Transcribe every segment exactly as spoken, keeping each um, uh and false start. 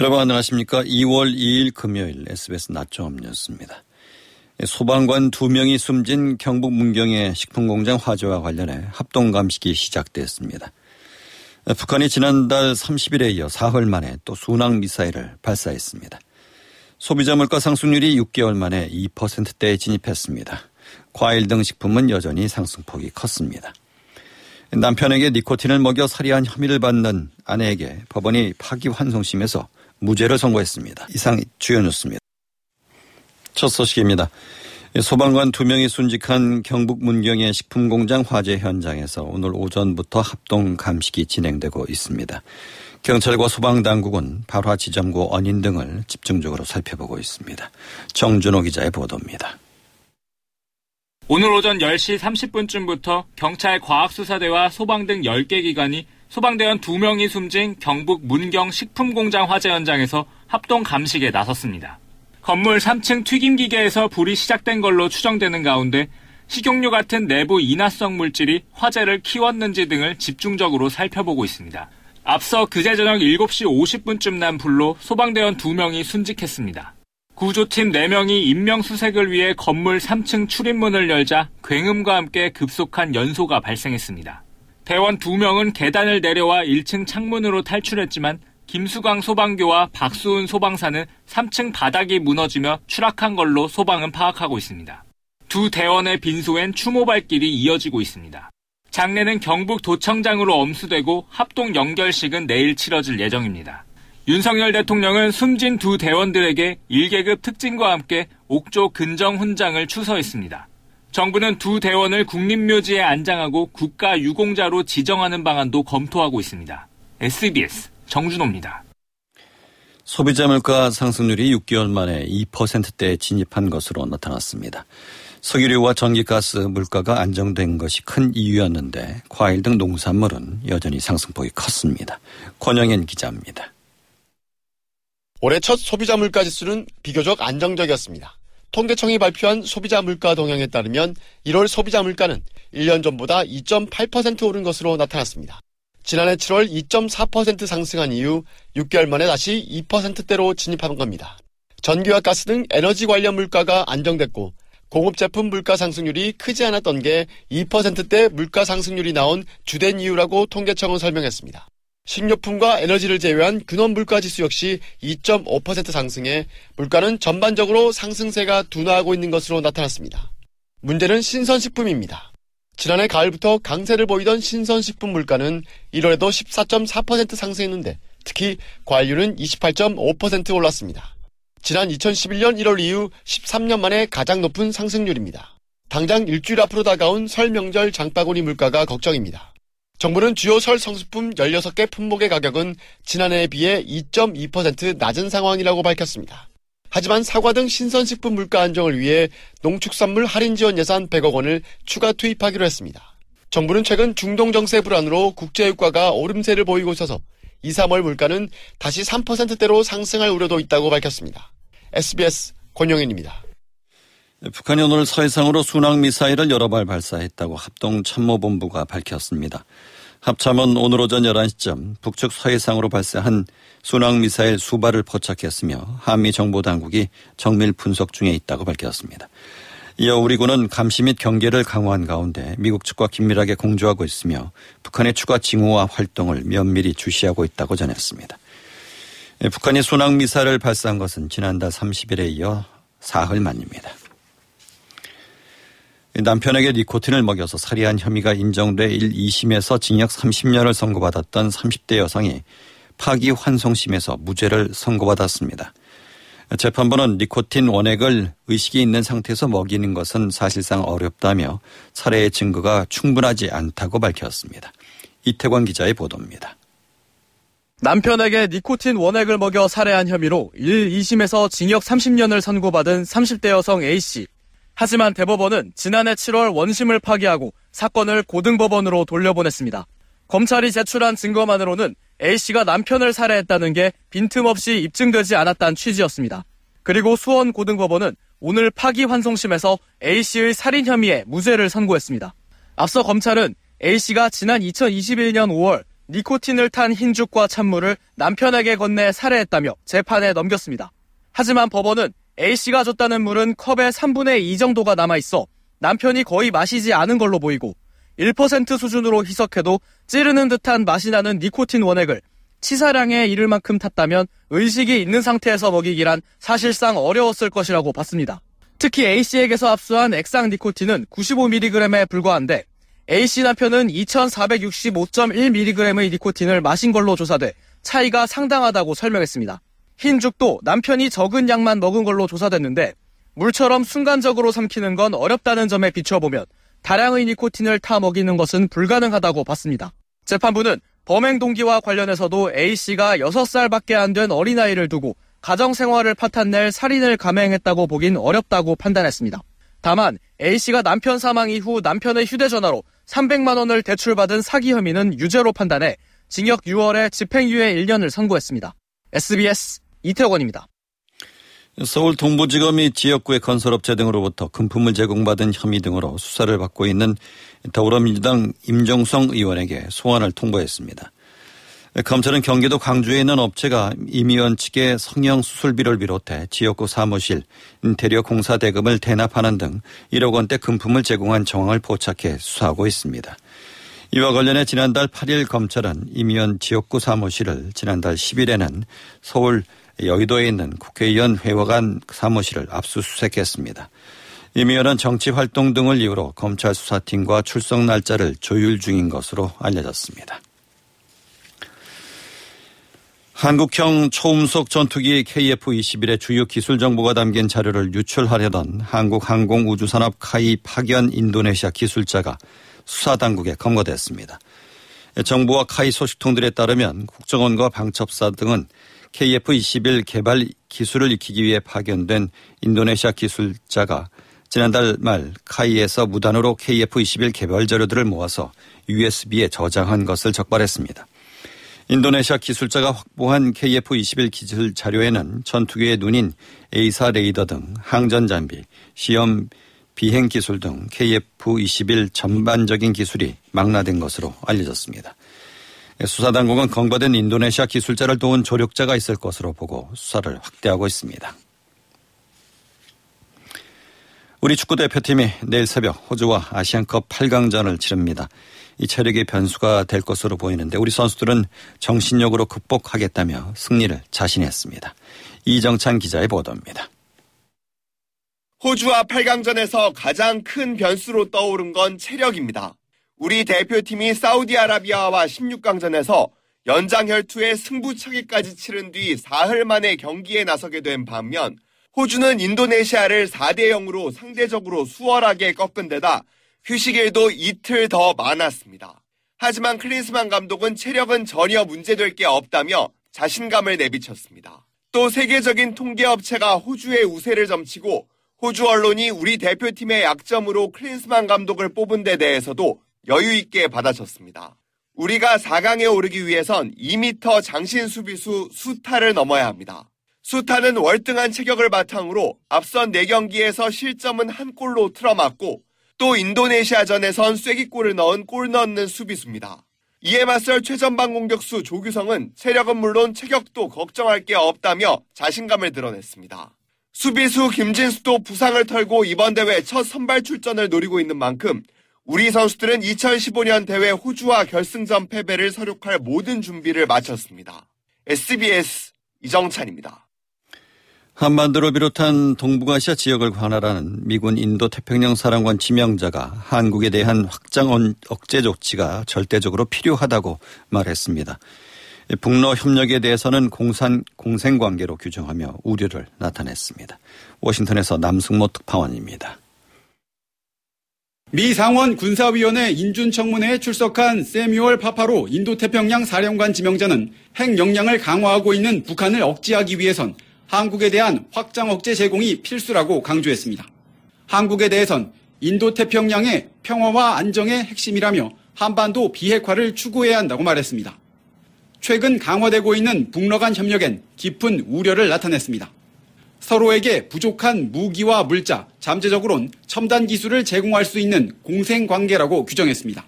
여러분 안녕하십니까. 이월 이일 금요일 에스비에스 낮 종합뉴스입니다. 소방관 두 명이 숨진 경북 문경의 식품공장 화재와 관련해 합동감식이 시작됐습니다. 북한이 지난달 삼십일에 이어 사흘 만에 또 순항미사일을 발사했습니다. 소비자 물가 상승률이 육개월 만에 이 퍼센트대에 진입했습니다. 과일 등 식품은 여전히 상승폭이 컸습니다. 남편에게 니코틴을 먹여 살해한 혐의를 받는 아내에게 법원이 파기환송심에서 무죄를 선고했습니다. 이상 주요 뉴스입니다. 첫 소식입니다. 소방관 두 명이 순직한 경북 문경의 식품공장 화재 현장에서 오늘 오전부터 합동 감식이 진행되고 있습니다. 경찰과 소방당국은 발화 지점과 원인 등을 집중적으로 살펴보고 있습니다. 정준호 기자의 보도입니다. 오늘 오전 열시 삼십분쯤부터 경찰 과학수사대와 소방 등 열 개 기관이 소방대원 두 명이 숨진 경북 문경 식품공장 화재 현장에서 합동 감식에 나섰습니다. 건물 삼층 튀김기계에서 불이 시작된 걸로 추정되는 가운데 식용유 같은 내부 인화성 물질이 화재를 키웠는지 등을 집중적으로 살펴보고 있습니다. 앞서 그제 저녁 일곱시 오십분쯤 난 불로 소방대원 두 명이 순직했습니다. 구조팀 네 명이 인명수색을 위해 건물 삼층 출입문을 열자 굉음과 함께 급속한 연소가 발생했습니다. 대원 두 명은 계단을 내려와 일층 창문으로 탈출했지만 김수강 소방교와 박수훈 소방사는 삼층 바닥이 무너지며 추락한 걸로 소방은 파악하고 있습니다. 두 대원의 빈소엔 추모발길이 이어지고 있습니다. 장례는 경북 도청장으로 엄수되고 합동 영결식은 내일 치러질 예정입니다. 윤석열 대통령은 숨진 두 대원들에게 일계급 특진과 함께 옥조 근정 훈장을 추서했습니다. 정부는 두 대원을 국립묘지에 안장하고 국가유공자로 지정하는 방안도 검토하고 있습니다. 에스비에스 정준호입니다. 소비자 물가 상승률이 육개월 만에 이 퍼센트대에 진입한 것으로 나타났습니다. 석유류와 전기가스 물가가 안정된 것이 큰 이유였는데 과일 등 농산물은 여전히 상승폭이 컸습니다. 권영현 기자입니다. 올해 첫 소비자 물가 지수는 비교적 안정적이었습니다. 통계청이 발표한 소비자 물가 동향에 따르면 일월 소비자 물가는 일 년 전보다 이 점 팔 퍼센트 오른 것으로 나타났습니다. 지난해 칠월 이 점 사 퍼센트 상승한 이후 육개월 만에 다시 이 퍼센트대로 진입한 겁니다. 전기와 가스 등 에너지 관련 물가가 안정됐고 공업 제품 물가 상승률이 크지 않았던 게 이 퍼센트대 물가 상승률이 나온 주된 이유라고 통계청은 설명했습니다. 식료품과 에너지를 제외한 근원 물가 지수 역시 이 점 오 퍼센트 상승해 물가는 전반적으로 상승세가 둔화하고 있는 것으로 나타났습니다. 문제는 신선식품입니다. 지난해 가을부터 강세를 보이던 신선식품 물가는 일월에도 십사 점 사 퍼센트 상승했는데 특히 과일류는 이십팔 점 오 퍼센트 올랐습니다. 지난 이천십일년 일월 이후 십삼년 만에 가장 높은 상승률입니다. 당장 일주일 앞으로 다가온 설 명절 장바구니 물가가 걱정입니다. 정부는 주요 설 성수품 열여섯개 품목의 가격은 지난해에 비해 이 점 이 퍼센트 낮은 상황이라고 밝혔습니다. 하지만 사과 등 신선식품 물가 안정을 위해 농축산물 할인 지원 예산 백억 원을 추가 투입하기로 했습니다. 정부는 최근 중동 정세 불안으로 국제유가가 오름세를 보이고 있어서 이, 삼월 물가는 다시 삼 퍼센트대로 상승할 우려도 있다고 밝혔습니다. 에스비에스 권영인입니다. 북한이 오늘 서해상으로 순항미사일을 여러 발 발사했다고 합동참모본부가 밝혔습니다. 합참은 오늘 오전 열한시쯤 북측 서해상으로 발사한 순항미사일 수발을 포착했으며 한미정보당국이 정밀 분석 중에 있다고 밝혔습니다. 이어 우리군은 감시 및 경계를 강화한 가운데 미국 측과 긴밀하게 공조하고 있으며 북한의 추가 징후와 활동을 면밀히 주시하고 있다고 전했습니다. 북한이 순항미사일을 발사한 것은 지난달 삼십일에 이어 사흘 만입니다. 남편에게 니코틴을 먹여서 살해한 혐의가 인정돼 일, 이심에서 징역 삼십년을 선고받았던 삼십대 여성이 파기환송심에서 무죄를 선고받았습니다. 재판부는 니코틴 원액을 의식이 있는 상태에서 먹이는 것은 사실상 어렵다며 살해의 증거가 충분하지 않다고 밝혔습니다. 이태관 기자의 보도입니다. 남편에게 니코틴 원액을 먹여 살해한 혐의로 일, 이심에서 징역 삼십년을 선고받은 삼십대 여성 A씨. 하지만 대법원은 지난해 칠월 원심을 파기하고 사건을 고등법원으로 돌려보냈습니다. 검찰이 제출한 증거만으로는 A씨가 남편을 살해했다는 게 빈틈없이 입증되지 않았다는 취지였습니다. 그리고 수원고등법원은 오늘 파기환송심에서 A씨의 살인 혐의에 무죄를 선고했습니다. 앞서 검찰은 A씨가 지난 이천이십일년 오월 니코틴을 탄 흰죽과 찬물을 남편에게 건네 살해했다며 재판에 넘겼습니다. 하지만 법원은 A씨가 줬다는 물은 컵의 삼분의 이 정도가 남아있어 남편이 거의 마시지 않은 걸로 보이고 일 퍼센트 수준으로 희석해도 찌르는 듯한 맛이 나는 니코틴 원액을 치사량에 이를 만큼 탔다면 의식이 있는 상태에서 먹이기란 사실상 어려웠을 것이라고 봤습니다. 특히 A씨에게서 압수한 액상 니코틴은 구십오 밀리그램에 불과한데 A씨 남편은 이천사백육십오 점 일 밀리그램의 니코틴을 마신 걸로 조사돼 차이가 상당하다고 설명했습니다. 흰죽도 남편이 적은 양만 먹은 걸로 조사됐는데 물처럼 순간적으로 삼키는 건 어렵다는 점에 비춰보면 다량의 니코틴을 타 먹이는 것은 불가능하다고 봤습니다. 재판부는 범행 동기와 관련해서도 A씨가 여섯 살밖에 안 된 어린아이를 두고 가정생활을 파탄낼 살인을 감행했다고 보긴 어렵다고 판단했습니다. 다만 A씨가 남편 사망 이후 남편의 휴대전화로 삼백만 원을 대출받은 사기 혐의는 유죄로 판단해 징역 육 개월에 집행유예 일 년을 선고했습니다. 에스비에스 이태권입니다. 서울 동부지검이 지역구의 건설업체 등으로부터 금품을 제공받은 혐의 등으로 수사를 받고 있는 더불어민주당 임종성 의원에게 소환을 통보했습니다. 검찰은 경기도 광주에 있는 업체가 임 의원 측의 성형수술비를 비롯해 지역구 사무실, 인테리어 공사 대금을 대납하는 등 일억 원대 금품을 제공한 정황을 포착해 수사하고 있습니다. 이와 관련해 지난달 팔 일 검찰은 임 의원 지역구 사무실을 지난달 십 일에는 서울 여의도에 있는 국회의원 회관 사무실을 압수수색했습니다. 임 의원은 정치활동 등을 이유로 검찰 수사팀과 출석 날짜를 조율 중인 것으로 알려졌습니다. 한국형 초음속 전투기 케이에프 이십일의 주요 기술 정보가 담긴 자료를 유출하려던 한국항공우주산업 카이 파견 인도네시아 기술자가 수사당국에 검거됐습니다. 정부와 카이 소식통들에 따르면 국정원과 방첩사 등은 케이에프 이십일 개발 기술을 익히기 위해 파견된 인도네시아 기술자가 지난달 말 카이에서 무단으로 케이에프 이십일 개발 자료들을 모아서 유에스비에 저장한 것을 적발했습니다. 인도네시아 기술자가 확보한 케이에프 이십일 기술 자료에는 전투기의 눈인 에이사 레이더 등 항전 장비, 시험 비행 기술 등 케이에프 이십일 전반적인 기술이 망라된 것으로 알려졌습니다. 수사당국은 검거된 인도네시아 기술자를 도운 조력자가 있을 것으로 보고 수사를 확대하고 있습니다. 우리 축구대표팀이 내일 새벽 호주와 아시안컵 팔 강전을 치릅니다. 이 체력의 변수가 될 것으로 보이는데 우리 선수들은 정신력으로 극복하겠다며 승리를 자신했습니다. 이정찬 기자의 보도입니다. 호주와 팔 강전에서 가장 큰 변수로 떠오른 건 체력입니다. 우리 대표팀이 사우디아라비아와 십육 강전에서 연장 혈투에 승부차기까지 치른 뒤 사흘 만에 경기에 나서게 된 반면 호주는 인도네시아를 사 대 영으로 상대적으로 수월하게 꺾은 데다 휴식일도 이틀 더 많았습니다. 하지만 클린스만 감독은 체력은 전혀 문제될 게 없다며 자신감을 내비쳤습니다. 또 세계적인 통계업체가 호주의 우세를 점치고 호주 언론이 우리 대표팀의 약점으로 클린스만 감독을 뽑은 데 대해서도 여유 있게 받아쳤습니다. 우리가 사 강에 오르기 위해선 이 미터 장신 수비수 수타를 넘어야 합니다. 수타는 월등한 체격을 바탕으로 앞선 네 경기에서 실점은 한 골로 틀어막고 또 인도네시아전에선 쐐기골을 넣은 골 넣는 수비수입니다. 이에 맞설 최전방 공격수 조규성은 체력은 물론 체격도 걱정할 게 없다며 자신감을 드러냈습니다. 수비수 김진수도 부상을 털고 이번 대회 첫 선발 출전을 노리고 있는 만큼 우리 선수들은 이천십오 년 대회 호주와 결승전 패배를 설욕할 모든 준비를 마쳤습니다. 에스비에스 이정찬입니다. 한반도를 비롯한 동북아시아 지역을 관할하는 미군 인도태평양 사령관 지명자가 한국에 대한 확장 억제 조치가 절대적으로 필요하다고 말했습니다. 북러 협력에 대해서는 공산, 공생관계로 규정하며 우려를 나타냈습니다. 워싱턴에서 남승모 특파원입니다. 미 상원 군사위원회 인준청문회에 출석한 세뮤얼 파파로 인도태평양 사령관 지명자는 핵 역량을 강화하고 있는 북한을 억제하기 위해선 한국에 대한 확장 억제 제공이 필수라고 강조했습니다. 한국에 대해선 인도태평양의 평화와 안정의 핵심이라며 한반도 비핵화를 추구해야 한다고 말했습니다. 최근 강화되고 있는 북러 간 협력엔 깊은 우려를 나타냈습니다. 서로에게 부족한 무기와 물자, 잠재적으론 첨단 기술을 제공할 수 있는 공생관계라고 규정했습니다.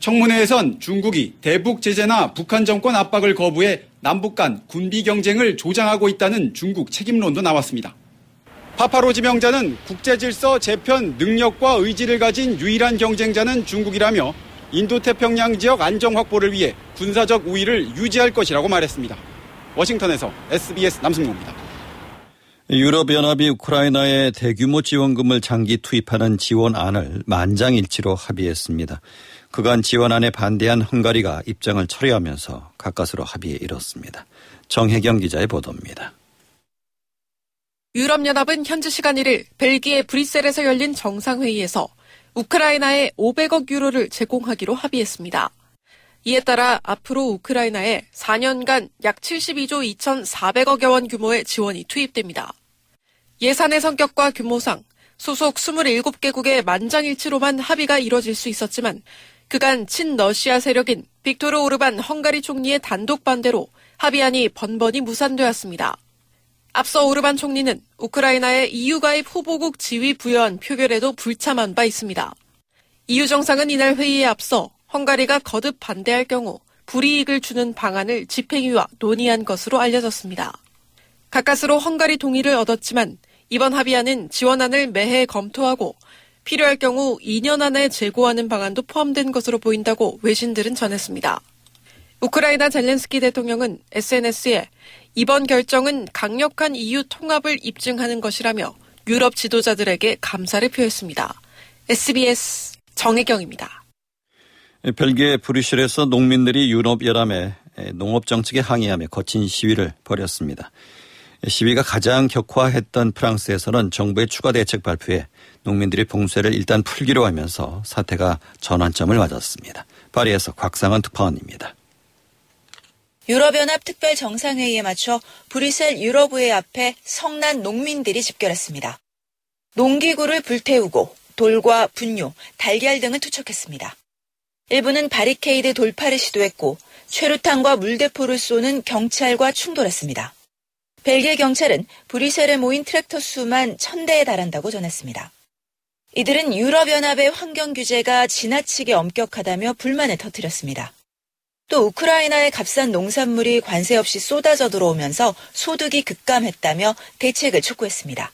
청문회에선 중국이 대북 제재나 북한 정권 압박을 거부해 남북 간 군비 경쟁을 조장하고 있다는 중국 책임론도 나왔습니다. 파파로 지명자는 국제 질서 재편 능력과 의지를 가진 유일한 경쟁자는 중국이라며 인도태평양 지역 안정 확보를 위해 군사적 우위를 유지할 것이라고 말했습니다. 워싱턴에서 에스비에스 남승용입니다. 유럽연합이 우크라이나에 대규모 지원금을 장기 투입하는 지원안을 만장일치로 합의했습니다. 그간 지원안에 반대한 헝가리가 입장을 철회하면서 가까스로 합의에 이뤘습니다. 정혜경 기자의 보도입니다. 유럽연합은 현지 시간 일일 벨기에 브뤼셀에서 열린 정상회의에서 우크라이나에 오백억 유로를 제공하기로 합의했습니다. 이에 따라 앞으로 우크라이나에 사 년간 약 칠십이조 이천사백억여 원 규모의 지원이 투입됩니다. 예산의 성격과 규모상 소속 이십칠 개국의 만장일치로만 합의가 이뤄질 수 있었지만 그간 친러시아 세력인 빅토르 오르반 헝가리 총리의 단독 반대로 합의안이 번번이 무산되었습니다. 앞서 오르반 총리는 우크라이나의 이유 가입 후보국 지위 부여안 표결에도 불참한 바 있습니다. 이유 정상은 이날 회의에 앞서 헝가리가 거듭 반대할 경우 불이익을 주는 방안을 집행위와 논의한 것으로 알려졌습니다. 가까스로 헝가리 동의를 얻었지만 이번 합의안은 지원안을 매해 검토하고 필요할 경우 이 년 안에 재고하는 방안도 포함된 것으로 보인다고 외신들은 전했습니다. 우크라이나 젤렌스키 대통령은 에스엔에스에 이번 결정은 강력한 이유 통합을 입증하는 것이라며 유럽 지도자들에게 감사를 표했습니다. 에스비에스 정혜경입니다. 벨기에 브뤼셀에서 농민들이 유럽연합의 농업정책에 항의하며 거친 시위를 벌였습니다. 시위가 가장 격화했던 프랑스에서는 정부의 추가 대책 발표에 농민들이 봉쇄를 일단 풀기로 하면서 사태가 전환점을 맞았습니다. 파리에서 곽상원 특파원입니다. 유럽연합 특별정상회의에 맞춰 브뤼셀 유럽의회 앞에 성난 농민들이 집결했습니다. 농기구를 불태우고 돌과 분뇨, 달걀 등을 투척했습니다. 일부는 바리케이드 돌파를 시도했고 최루탄과 물대포를 쏘는 경찰과 충돌했습니다. 벨기에 경찰은 브뤼셀에 모인 트랙터 수만 천 대에 달한다고 전했습니다. 이들은 유럽연합의 환경 규제가 지나치게 엄격하다며 불만을 터뜨렸습니다. 또 우크라이나의 값싼 농산물이 관세 없이 쏟아져 들어오면서 소득이 급감했다며 대책을 촉구했습니다.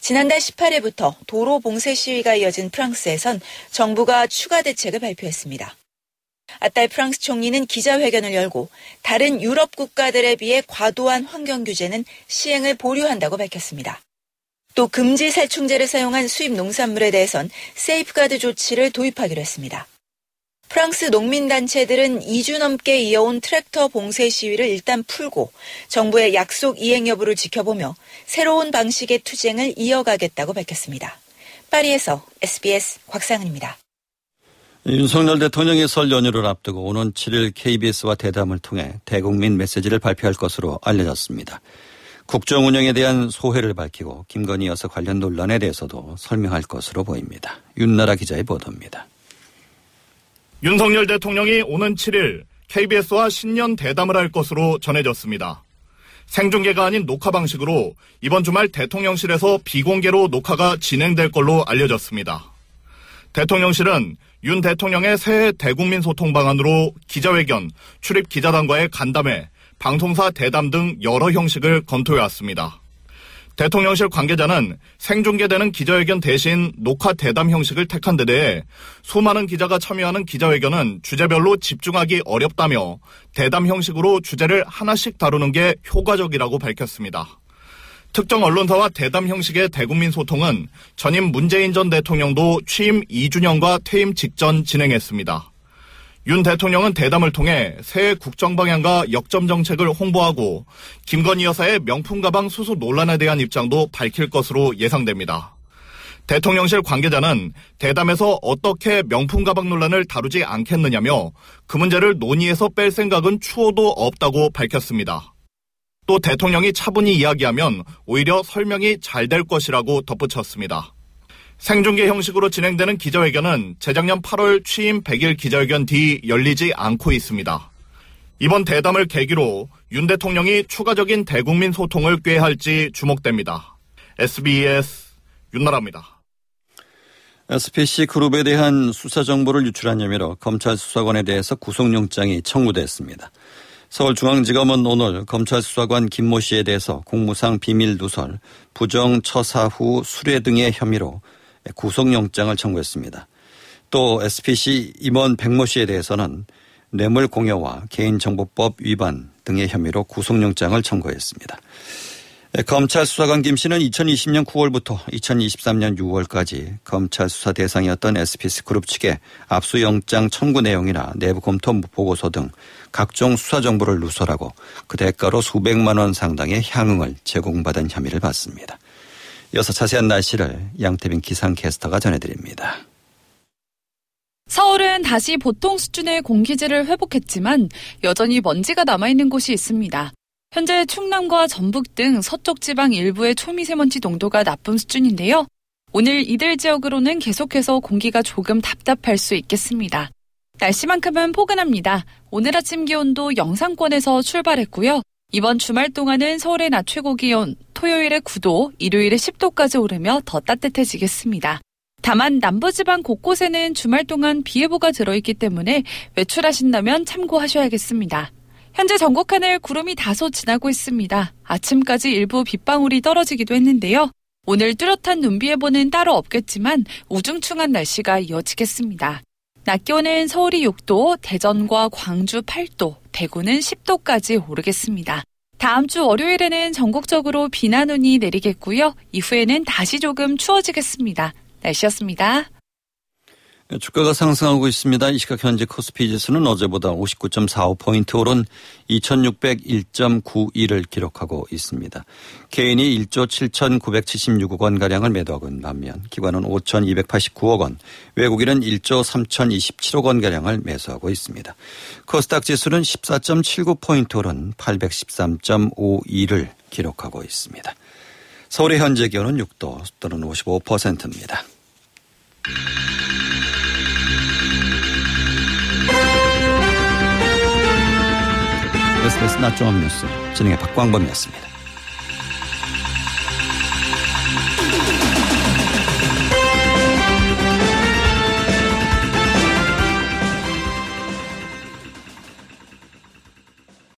지난달 십팔 일부터 도로 봉쇄 시위가 이어진 프랑스에선 정부가 추가 대책을 발표했습니다. 아딸 프랑스 총리는 기자회견을 열고 다른 유럽 국가들에 비해 과도한 환경 규제는 시행을 보류한다고 밝혔습니다. 또 금지 살충제를 사용한 수입 농산물에 대해선 세이프가드 조치를 도입하기로 했습니다. 프랑스 농민단체들은 이 주 넘게 이어온 트랙터 봉쇄 시위를 일단 풀고 정부의 약속 이행 여부를 지켜보며 새로운 방식의 투쟁을 이어가겠다고 밝혔습니다. 파리에서 에스비에스 곽상은입니다. 윤석열 대통령의 설 연휴를 앞두고 오는 칠 일 케이비에스와 대담을 통해 대국민 메시지를 발표할 것으로 알려졌습니다. 국정 운영에 대한 소회를 밝히고 김건희 여사 관련 논란에 대해서도 설명할 것으로 보입니다. 윤나라 기자의 보도입니다. 윤석열 대통령이 오는 칠 일 케이비에스와 신년 대담을 할 것으로 전해졌습니다. 생중계가 아닌 녹화 방식으로 이번 주말 대통령실에서 비공개로 녹화가 진행될 걸로 알려졌습니다. 대통령실은 윤 대통령의 새해 대국민 소통 방안으로 기자회견, 출입 기자단과의 간담회, 방송사 대담 등 여러 형식을 검토해왔습니다. 대통령실 관계자는 생중계되는 기자회견 대신 녹화 대담 형식을 택한 데 대해 수많은 기자가 참여하는 기자회견은 주제별로 집중하기 어렵다며 대담 형식으로 주제를 하나씩 다루는 게 효과적이라고 밝혔습니다. 특정 언론사와 대담 형식의 대국민 소통은 전임 문재인 전 대통령도 취임 이 주년과 퇴임 직전 진행했습니다. 윤 대통령은 대담을 통해 새해 국정 방향과 역점 정책을 홍보하고 김건희 여사의 명품 가방 수수 논란에 대한 입장도 밝힐 것으로 예상됩니다. 대통령실 관계자는 대담에서 어떻게 명품 가방 논란을 다루지 않겠느냐며 그 문제를 논의해서 뺄 생각은 추호도 없다고 밝혔습니다. 또 대통령이 차분히 이야기하면 오히려 설명이 잘 될 것이라고 덧붙였습니다. 생중계 형식으로 진행되는 기자회견은 재작년 팔월 취임 백 일 기자회견 뒤 열리지 않고 있습니다. 이번 대담을 계기로 윤 대통령이 추가적인 대국민 소통을 꾀할지 주목됩니다. 에스비에스 윤나라입니다. 에스피씨 그룹에 대한 수사 정보를 유출한 혐의로 검찰 수사관에 대해서 구속영장이 청구됐습니다. 서울중앙지검은 오늘 검찰 수사관 김모 씨에 대해서 공무상 비밀누설, 부정처사 후 수뢰 등의 혐의로 구속영장을 청구했습니다. 또 에스피씨 임원 백모 씨에 대해서는 뇌물공여와 개인정보법 위반 등의 혐의로 구속영장을 청구했습니다. 검찰 수사관 김 씨는 이천이십년 구월부터 이천이십삼년 유월까지 검찰 수사 대상이었던 에스피씨 그룹 측의 압수영장 청구 내용이나 내부 검토 보고서 등 각종 수사 정보를 누설하고 그 대가로 수백만 원 상당의 향응을 제공받은 혐의를 받습니다. 이어서 자세한 날씨를 양태빈 기상캐스터가 전해드립니다. 서울은 다시 보통 수준의 공기질을 회복했지만 여전히 먼지가 남아있는 곳이 있습니다. 현재 충남과 전북 등 서쪽 지방 일부의 초미세먼지 농도가 나쁨 수준인데요. 오늘 이들 지역으로는 계속해서 공기가 조금 답답할 수 있겠습니다. 날씨만큼은 포근합니다. 오늘 아침 기온도 영상권에서 출발했고요. 이번 주말 동안은 서울의 낮 최고 기온, 토요일에 구도, 일요일에 십도까지 오르며 더 따뜻해지겠습니다. 다만 남부지방 곳곳에는 주말 동안 비 예보가 들어있기 때문에 외출하신다면 참고하셔야겠습니다. 현재 전국 하늘 구름이 다소 지나고 있습니다. 아침까지 일부 빗방울이 떨어지기도 했는데요. 오늘 뚜렷한 눈비 예보는 따로 없겠지만 우중충한 날씨가 이어지겠습니다. 낮 기온은 서울이 육도, 대전과 광주 팔도, 대구는 십도까지 오르겠습니다. 다음 주 월요일에는 전국적으로 비나 눈이 내리겠고요. 이후에는 다시 조금 추워지겠습니다. 날씨였습니다. 주가가 상승하고 있습니다. 이 시각 현재 코스피 지수는 어제보다 오십구 점 사오 포인트 오른 이천육백일 점 구이를 기록하고 있습니다. 개인이 일조 칠천구백칠십육억 원가량을 매도하고 있는 반면 기관은 오천이백팔십구억 원, 외국인은 일조 삼천이십칠억 원가량을 매수하고 있습니다. 코스닥 지수는 십사 점 칠구 포인트 오른 팔백십삼 점 오이를 기록하고 있습니다. 서울의 현재 기온은 육도, 습도는 오십오 퍼센트입니다. 에스비에스 낮종합 뉴스 진행의 박광범이었습니다.